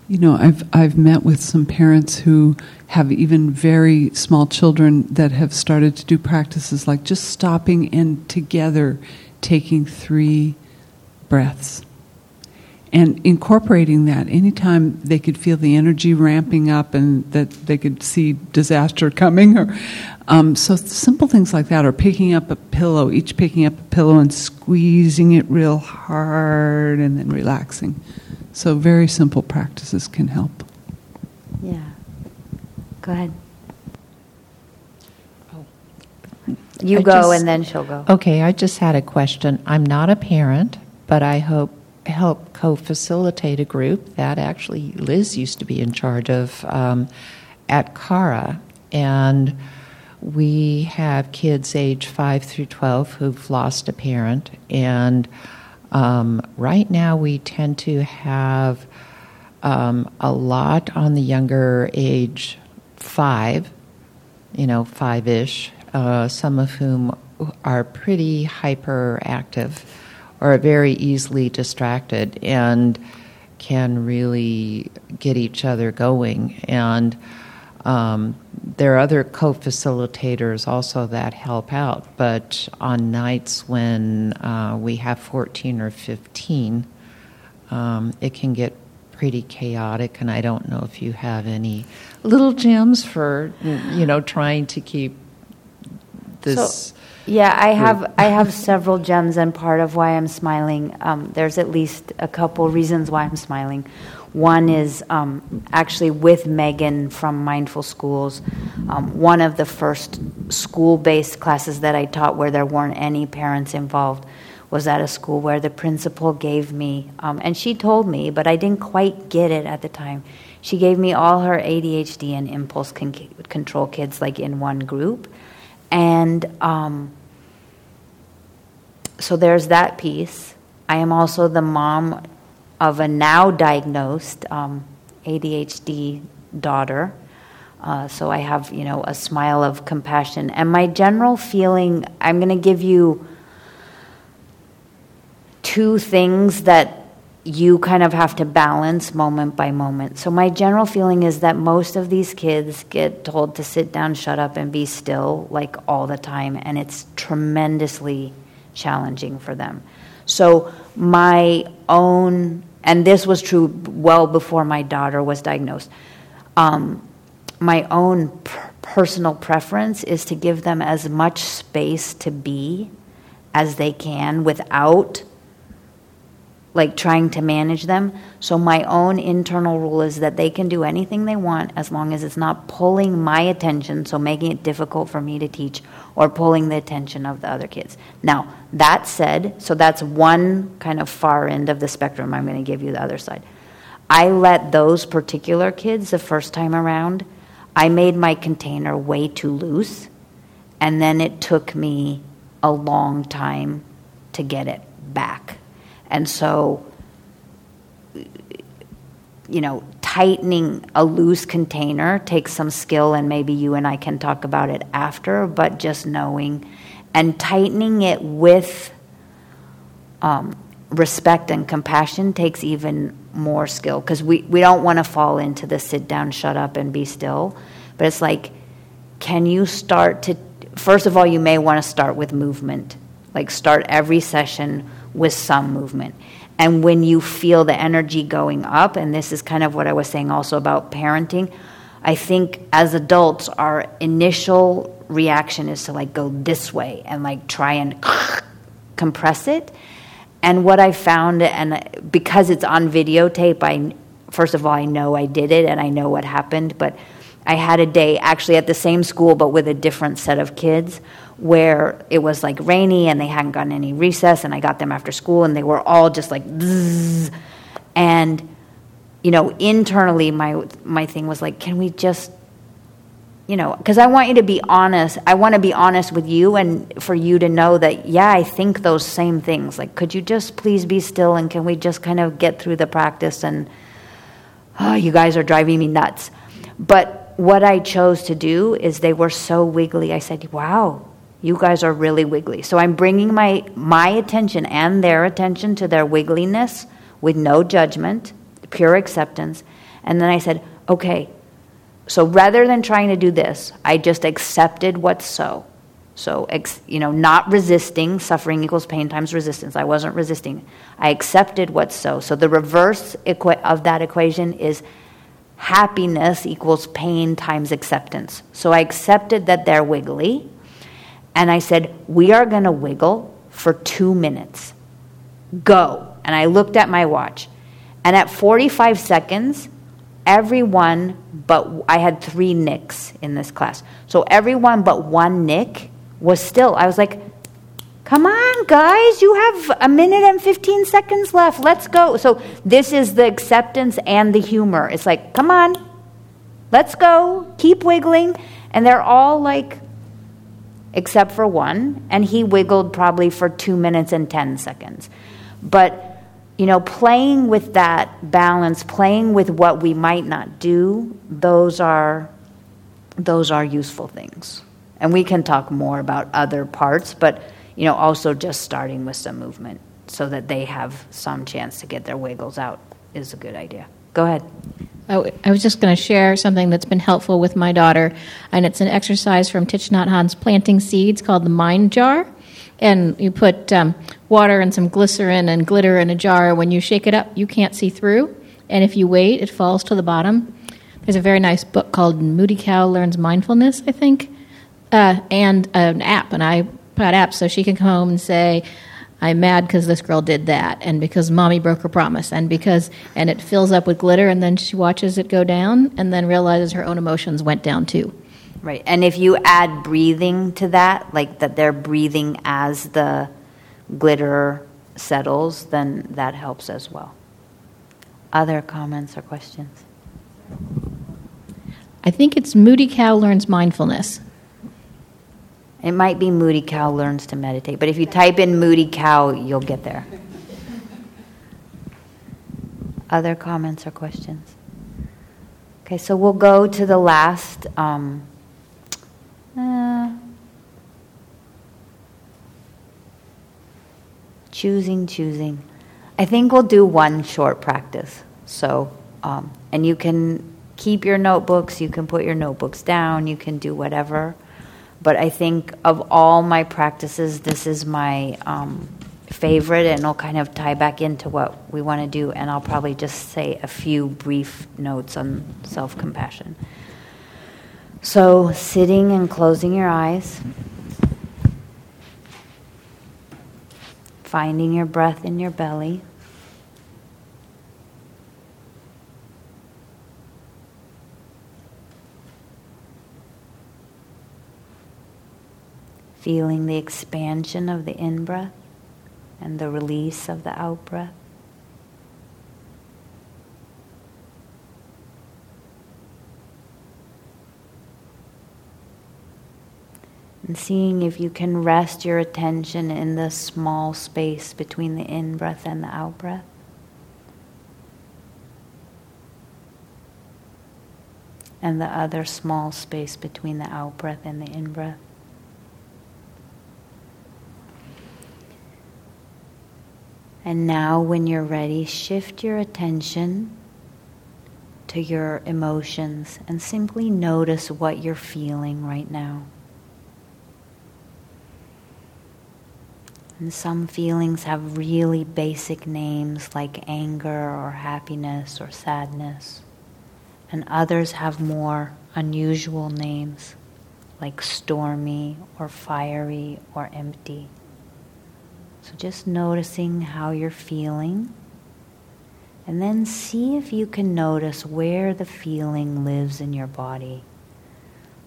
You know, I've I've met with some parents who have even very small children that have started to do practices like just stopping and together taking three breaths and incorporating that. Anytime they could feel the energy ramping up and that they could see disaster coming or Um, so simple things like that, or picking up a pillow, each picking up a pillow and squeezing it real hard and then relaxing. So very simple practices can help. Yeah. Go ahead. Oh. You I go just, and then she'll go. Okay, I just had a question. I'm not a parent, but I hope help co-facilitate a group that actually Liz used to be in charge of um, at CARA. And we have kids age five through twelve who've lost a parent. And um, right now we tend to have um, a lot on the younger age five, you know, five-ish, uh, some of whom are pretty hyperactive or very easily distracted and can really get each other going. And Um, there are other co-facilitators also that help out, but on nights when uh, we have fourteen or fifteen, um, it can get pretty chaotic, and I don't know if you have any little gems for, you know, trying to keep this... So, yeah, I have, I have several gems, and part of why I'm smiling, um, there's at least a couple reasons why I'm smiling. One is um, actually with Megan from Mindful Schools, um, one of the first school-based classes that I taught where there weren't any parents involved was at a school where the principal gave me, um, and she told me, but I didn't quite get it at the time, she gave me all her A D H D and impulse con- control kids like in one group. And um, so there's that piece. I am also the mom of a now diagnosed um, A D H D daughter. Uh, so I have, you know, a smile of compassion. And my general feeling, I'm going to give you two things that you kind of have to balance moment by moment. So my general feeling is that most of these kids get told to sit down, shut up, and be still, like all the time. And it's tremendously challenging for them. So my own, and this was true well before my daughter was diagnosed, um, my own per- personal preference is to give them as much space to be as they can without, like, trying to manage them. So my own internal rule is that they can do anything they want as long as it's not pulling my attention, so making it difficult for me to teach, or pulling the attention of the other kids. Now, that said, so that's one kind of far end of the spectrum. I'm going to give you the other side. I let those particular kids the first time around, I made my container way too loose, and then it took me a long time to get it back. And so, you know, tightening a loose container takes some skill, and maybe you and I can talk about it after, but just knowing and tightening it with um, respect and compassion takes even more skill, because we, we don't want to fall into the sit down, shut up, and be still. But it's like, can you start to, first of all, you may want to start with movement, like start every session with some movement. And when you feel the energy going up, and this is kind of what I was saying also about parenting, I think as adults, our initial reaction is to like go this way and like try and compress it. And what I found, and because it's on videotape, I first of all, I know I did it and I know what happened, but I had a day actually at the same school but with a different set of kids where it was like rainy and they hadn't gotten any recess, and I got them after school and they were all just like bzzz. And, you know, internally my my thing was like, can we just, you know, because I want you to be honest. I want to be honest with you and for you to know that, yeah, I think those same things. Like, could you just please be still, and can we just kind of get through the practice? And, oh, you guys are driving me nuts. But what I chose to do is they were so wiggly. I said, wow, you guys are really wiggly. So I'm bringing my, my attention and their attention to their wiggliness with no judgment, pure acceptance. And then I said, okay, so rather than trying to do this, I just accepted what's so. So, ex, you know, not resisting, suffering equals pain times resistance. I wasn't resisting. I accepted what's so. So the reverse equi- of that equation is happiness equals pain times acceptance. So I accepted that they're wiggly, and I said, we are going to wiggle for two minutes. Go. And I looked at my watch. And at forty-five seconds, everyone but, I had three nicks in this class. So everyone but one nick was still, I was like, come on, guys, you have a minute and fifteen seconds left. Let's go. So this is the acceptance and the humor. It's like, come on, let's go. Keep wiggling. And they're all like, except for one. And he wiggled probably for two minutes and ten seconds. But, you know, playing with that balance, playing with what we might not do, those are, those are useful things. And we can talk more about other parts, but you know, also just starting with some movement so that they have some chance to get their wiggles out is a good idea. Go ahead. I, w- I was just going to share something that's been helpful with my daughter, and it's an exercise from Thich Nhat Hanh's Planting Seeds called the Mind Jar. And you put um, water and some glycerin and glitter in a jar. When you shake it up, you can't see through. And if you wait, it falls to the bottom. There's a very nice book called Moody Cow Learns Mindfulness, I think, uh, and an app. And I... Pot app, so she can come home and say, I'm mad because this girl did that, and because mommy broke her promise, and because, and it fills up with glitter, and then she watches it go down, and then realizes her own emotions went down too. Right, and if you add breathing to that, like that they're breathing as the glitter settles, then that helps as well. Other comments or questions? I think it's Moody Cow Learns Mindfulness. It might be Moody Cow Learns to Meditate, but if you type in Moody Cow, you'll get there. Other comments or questions? Okay, so we'll go to the last. Um, uh, choosing, choosing. I think we'll do one short practice. So, um, and you can keep your notebooks, you can put your notebooks down, you can do whatever. But I think of all my practices, this is my um, favorite, and I'll kind of tie back into what we want to do, and I'll probably just say a few brief notes on self-compassion. So sitting and closing your eyes, finding your breath in your belly, feeling the expansion of the in-breath and the release of the out-breath. And seeing if you can rest your attention in the small space between the in-breath and the out-breath. And the other small space between the out-breath and the in-breath. And now when you're ready, shift your attention to your emotions and simply notice what you're feeling right now. And some feelings have really basic names like anger or happiness or sadness. And others have more unusual names like stormy or fiery or empty. So just noticing how you're feeling, and then see if you can notice where the feeling lives in your body.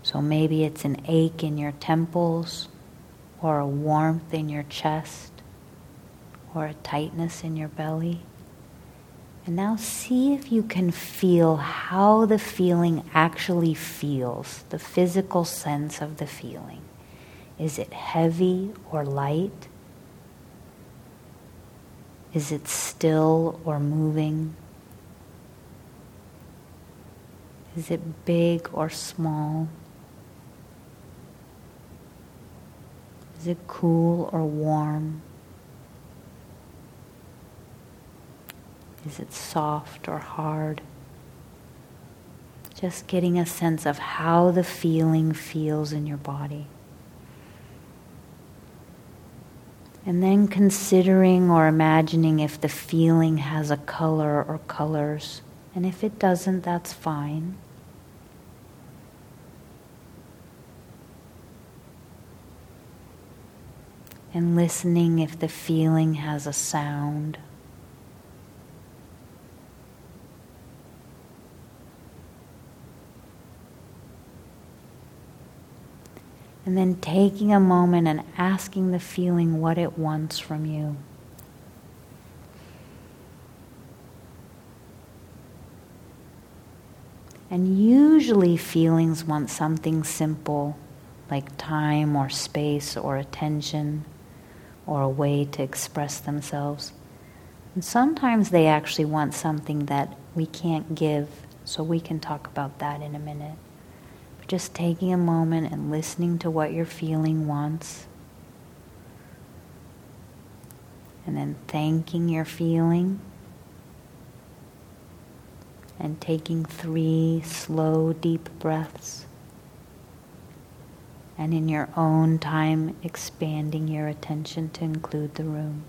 So maybe it's an ache in your temples, or a warmth in your chest, or a tightness in your belly. And now see if you can feel how the feeling actually feels, the physical sense of the feeling. Is it heavy or light? Is it still or moving? Is it big or small? Is it cool or warm? Is it soft or hard? Just getting a sense of how the feeling feels in your body. And then considering or imagining if the feeling has a color or colors, And if it doesn't, that's fine. And listening if the feeling has a sound. And then taking a moment and asking the feeling what it wants from you. And usually feelings want something simple, like time or space or attention, or a way to express themselves. And sometimes they actually want something that we can't give, so we can talk about that in a minute. Just taking a moment and listening to what your feeling wants. And then thanking your feeling. And taking three slow, deep breaths. And in your own time, expanding your attention to include the room.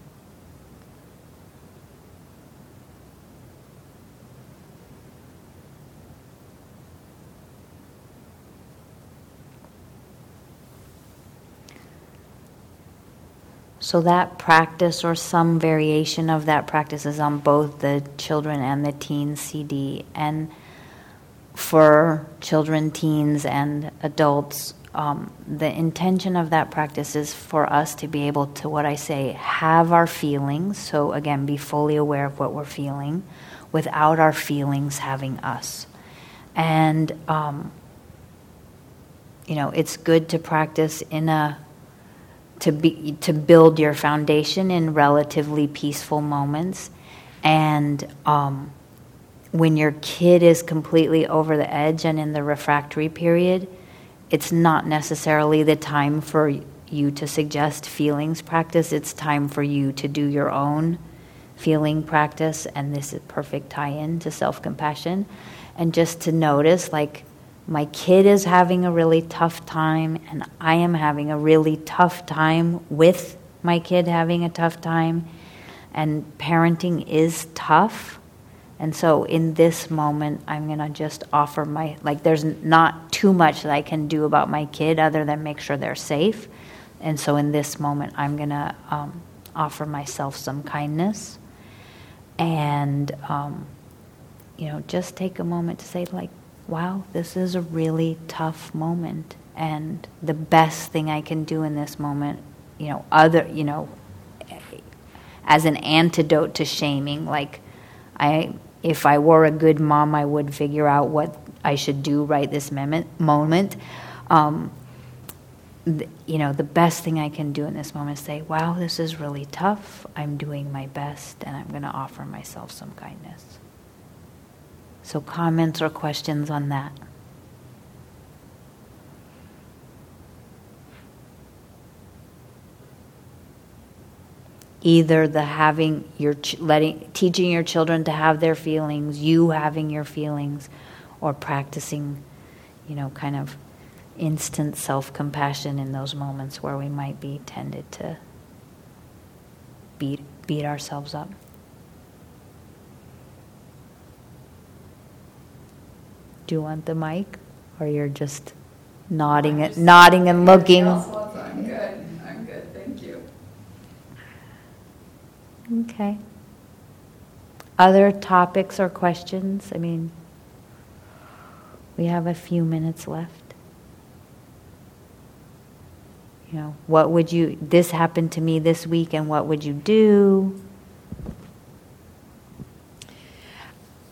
So that practice, or some variation of that practice, is on both the children and the teens C D. And for children, teens, and adults, um, the intention of that practice is for us to be able to, what I say, have our feelings. So again, be fully aware of what we're feeling without our feelings having us. And, um, you know, it's good to practice in a To be to build your foundation in relatively peaceful moments, and um, when your kid is completely over the edge and in the refractory period, it's not necessarily the time for you to suggest feelings practice. It's time for you to do your own feeling practice, and this is perfect tie-in to self-compassion, and just to notice, like, my kid is having a really tough time, and I am having a really tough time with my kid having a tough time, and parenting is tough. And so in this moment, I'm going to just offer my, like, there's not too much that I can do about my kid other than make sure they're safe. And so in this moment, I'm going to um, offer myself some kindness. And, um, you know, just take a moment to say, like, wow, this is a really tough moment, and the best thing I can do in this moment, you know, other, you know, as an antidote to shaming, like, I, if I were a good mom, I would figure out what I should do right this moment. Um, th- you know, the best thing I can do in this moment is say, wow, this is really tough. I'm doing my best, and I'm going to offer myself some kindness. So comments or questions on that? Either the having your ch- letting teaching your children to have their feelings, you having your feelings, or practicing, you know, kind of instant self-compassion in those moments where we might be tempted to beat beat ourselves up. Do you want the mic, or you're just nodding, just nodding and looking? I'm good. I'm good. Thank you. Okay. Other topics or questions? I mean, we have a few minutes left. You know, what would you? This happened to me this week, and what would you do?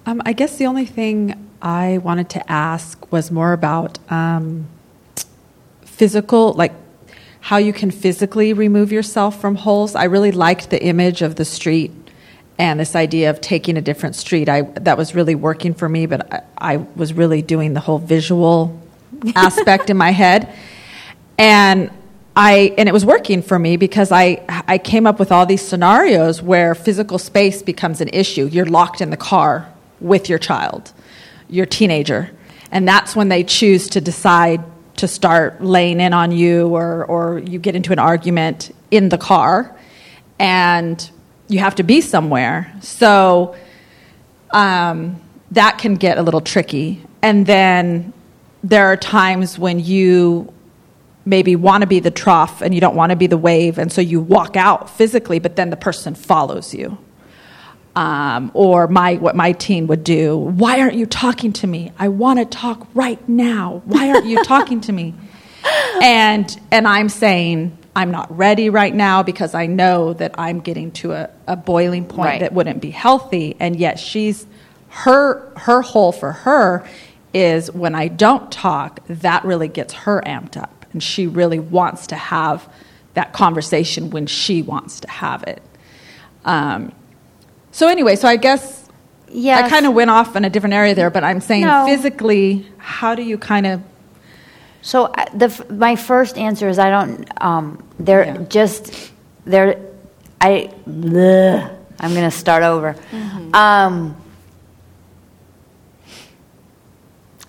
Um, I guess the only thing I wanted to ask was more about um, physical, like how you can physically remove yourself from holes. I really liked the image of the street and this idea of taking a different street. I that was really working for me, but I, I was really doing the whole visual aspect in my head, and I and it was working for me because I I came up with all these scenarios where physical space becomes an issue. You're locked in the car with your child, your teenager, and that's when they choose to decide to start laying in on you, or, or you get into an argument in the car, and you have to be somewhere. So um, that can get a little tricky. And then there are times when you maybe want to be the trough and you don't want to be the wave, and so you walk out physically, but then the person follows you. Um, or my what my teen would do, why aren't you talking to me? I want to talk right now. Why aren't you talking to me? And and I'm saying, I'm not ready right now because I know that I'm getting to a, a boiling point right. that wouldn't be healthy. And yet she's, her her hole for her is when I don't talk, that really gets her amped up. And she really wants to have that conversation when she wants to have it. Um So anyway, so I guess yes. I kind of went off in a different area there, but I'm saying no. physically, how do you kind of? So the my first answer is I don't. Um, they're yeah. just they're. I bleh, I'm going to start over. Mm-hmm. Um,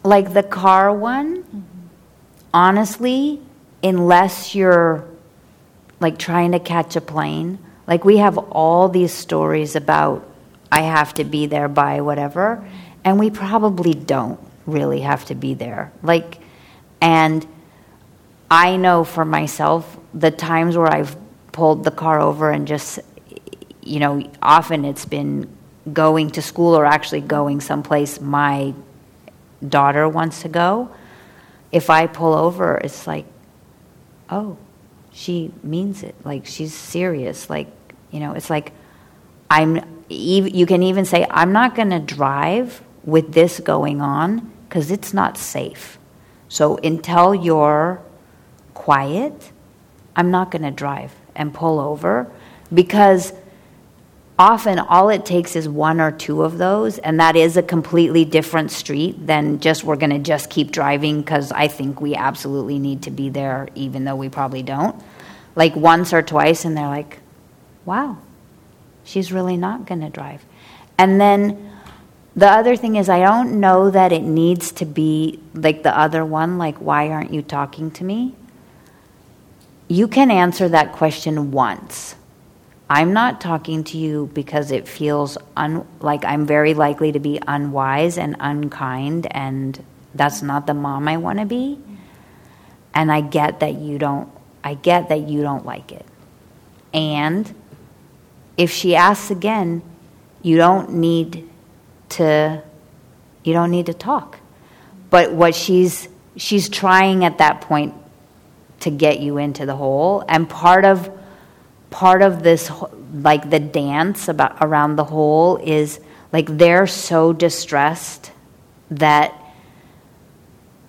like the car one, mm-hmm. honestly, unless you're like trying to catch a plane. Like, we have all these stories about I have to be there by whatever, and we probably don't really have to be there. Like, and I know for myself the times where I've pulled the car over and just, you know, often it's been going to school or actually going someplace my daughter wants to go. If I pull over, it's like, oh, she means it. Like, she's serious. Like, you know, it's like, I'm. You can even say, I'm not going to drive with this going on because it's not safe. So until you're quiet, I'm not going to drive, and pull over, because often all it takes is one or two of those, and that is a completely different street than just we're going to just keep driving because I think we absolutely need to be there even though we probably don't. Like once or twice, and they're like, wow, she's really not going to drive. And then the other thing is I don't know that it needs to be like the other one, like why aren't you talking to me? You can answer that question once. I'm not talking to you because it feels un- like I'm very likely to be unwise and unkind, and that's not the mom I want to be. And I get that you don't. I get that you don't like it. And if she asks again, you don't need to. You don't need to talk. But what she's she's trying at that point to get you into the hole, and part of. Part of this, like the dance about around the hole, is like they're so distressed that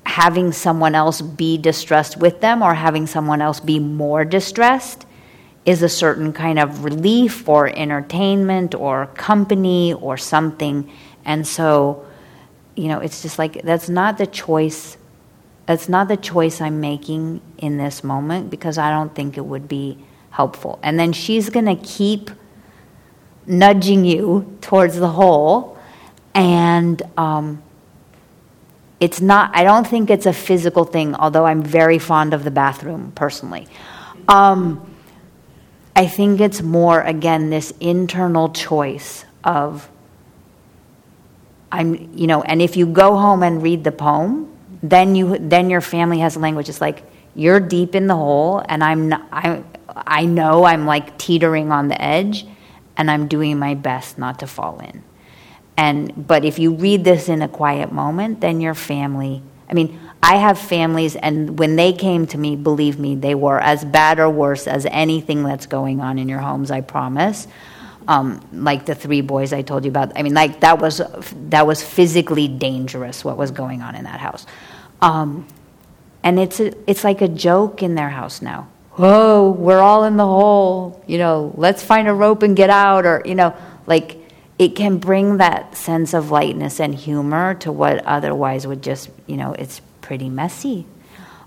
having someone else be distressed with them or having someone else be more distressed is a certain kind of relief or entertainment or company or something. And so, you know, it's just like that's not the choice. That's not the choice I'm making in this moment because I don't think it would be helpful. And then she's going to keep nudging you towards the hole. And um, it's not, I don't think it's a physical thing, although I'm very fond of the bathroom personally. Um, I think it's more, again, this internal choice of, I'm, you know, and if you go home and read the poem, then you, then your family has language. It's like, you're deep in the hole, and I'm not, I'm, I know I'm like teetering on the edge, and I'm doing my best not to fall in. And but if you read this in a quiet moment, then your family, I mean, I have families, and when they came to me, believe me, they were as bad or worse as anything that's going on in your homes, I promise. Um, like the three boys I told you about, I mean, like that was that was physically dangerous what was going on in that house. Um, and it's a, it's like a joke in their house now. Whoa, we're all in the hole, you know, let's find a rope and get out, or, you know, like, it can bring that sense of lightness and humor to what otherwise would just, you know, it's pretty messy.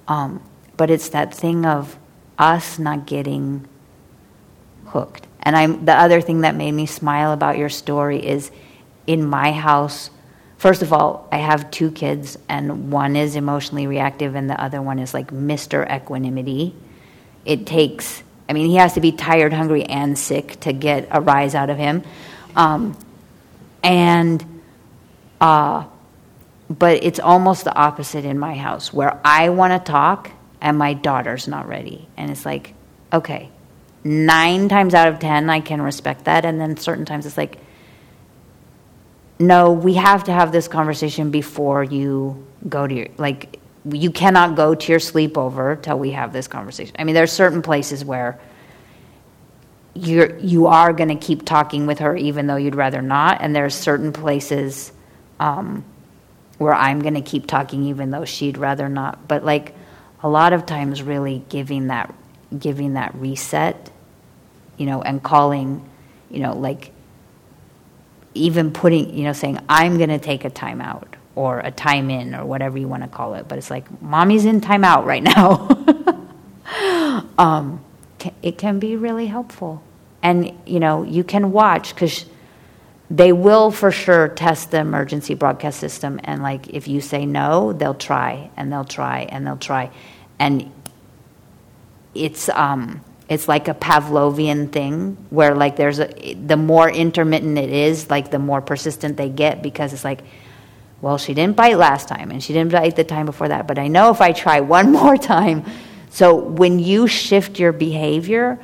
Um, but it's that thing of us not getting hooked. And I'm the other thing that made me smile about your story is in my house, first of all, I have two kids, and one is emotionally reactive, and the other one is like Mister Equanimity. It takes, I mean, he has to be tired, hungry, and sick to get a rise out of him. Um, and Uh, but it's almost the opposite in my house, where I want to talk and my daughter's not ready. And it's like, okay, nine times out of ten, I can respect that. And then certain times it's like, no, we have to have this conversation before you go to your, like, you cannot go to your sleepover till we have this conversation. I mean, there are certain places where you're, you are going to keep talking with her even though you'd rather not. And there are certain places um, where I'm going to keep talking even though she'd rather not. But, like, a lot of times really giving that giving that reset, you know, and calling, you know, like, even putting, you know, saying, I'm going to take a time out or a time in or whatever you want to call it. But it's like, mommy's in time out right now. um, it can be really helpful. And, you know, you can watch, because they will for sure test the emergency broadcast system. And, like, if you say no, they'll try and they'll try and they'll try. And it's um, it's like a Pavlovian thing where, like, there's a, the more intermittent it is, like, the more persistent they get, because it's like, well, she didn't bite last time and she didn't bite the time before that, but I know if I try one more time. So when you shift your behavior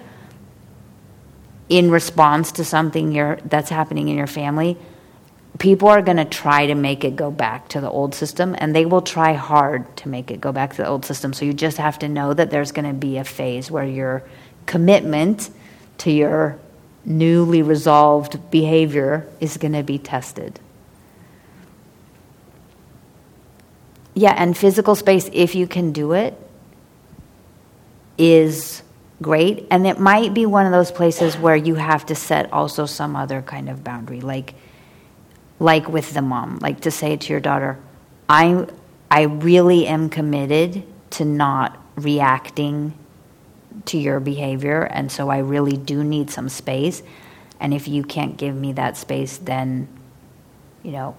in response to something you're, that's happening in your family, people are going to try to make it go back to the old system, and they will try hard to make it go back to the old system. So you just have to know that there's going to be a phase where your commitment to your newly resolved behavior is going to be tested. Yeah, and physical space, if you can do it, is great. And it might be one of those places where you have to set also some other kind of boundary, like like with the mom, like to say to your daughter, I I really am committed to not reacting to your behavior, and so I really do need some space. And if you can't give me that space, then, you know,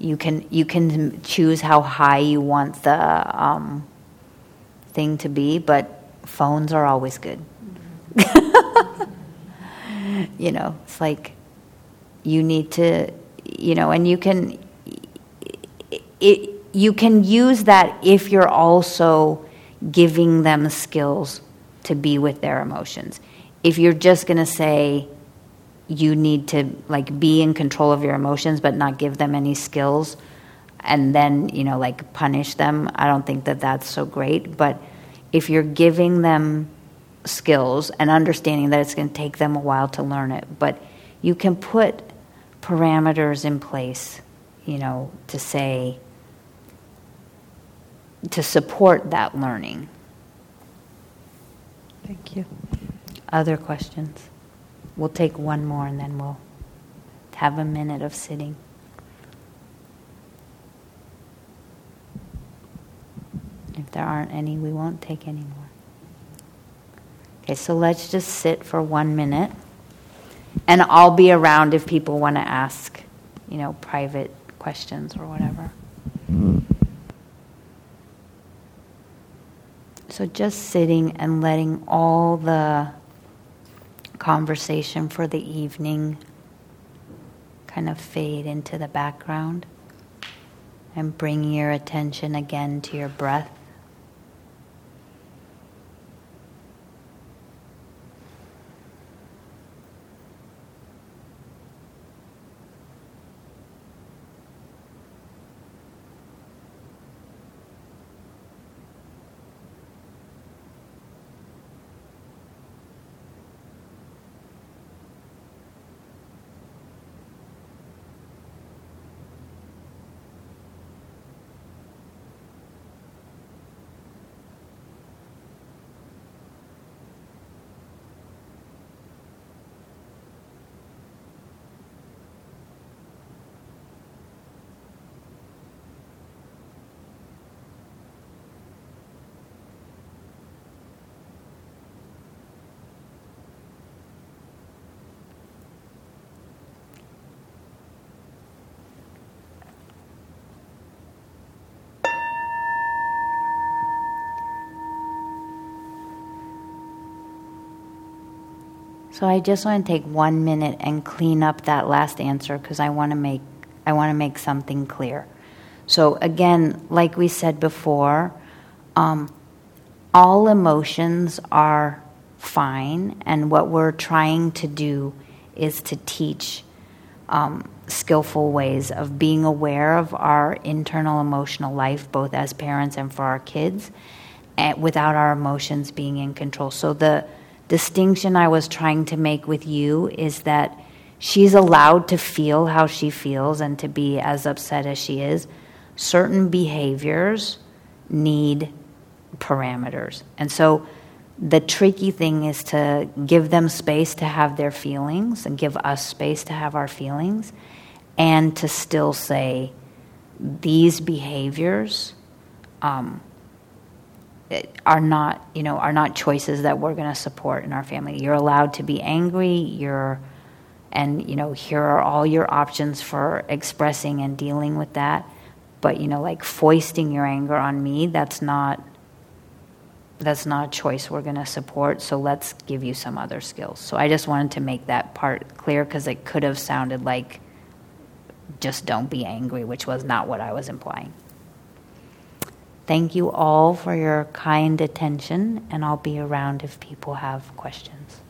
you can you can choose how high you want the um, thing to be, but phones are always good. Mm-hmm. You know, it's like you need to, you know, and you can it, you can use that if you're also giving them skills to be with their emotions. If you're just going to say you need to, like, be in control of your emotions but not give them any skills, and then, you know, like, punish them, I don't think that that's so great. But if you're giving them skills and understanding that it's going to take them a while to learn it, but you can put parameters in place, you know, to say, to support that learning. Thank you. Other questions? We'll take one more and then we'll have a minute of sitting. If there aren't any, we won't take any more. Okay, so let's just sit for one minute. And I'll be around if people want to ask, you know, private questions or whatever. So just sitting and letting all the conversation for the evening kind of fade into the background, and bringing your attention again to your breath. So I just want to take one minute and clean up that last answer, because I want to make I want to make something clear. So again, like we said before, um, all emotions are fine, and what we're trying to do is to teach um, skillful ways of being aware of our internal emotional life, both as parents and for our kids, and without our emotions being in control. So the distinction I was trying to make with you is that she's allowed to feel how she feels and to be as upset as she is. Certain behaviors need parameters. And so the tricky thing is to give them space to have their feelings and give us space to have our feelings, and to still say these behaviors um, are not, you know, are not choices that we're going to support in our family. You're allowed to be angry. You're, and you know, here are all your options for expressing and dealing with that. But you know, like foisting your anger on me, that's not. That's not a choice we're going to support, so let's give you some other skills. So I just wanted to make that part clear, because it could have sounded like just don't be angry, which was not what I was implying. Thank you all for your kind attention, and I'll be around if people have questions.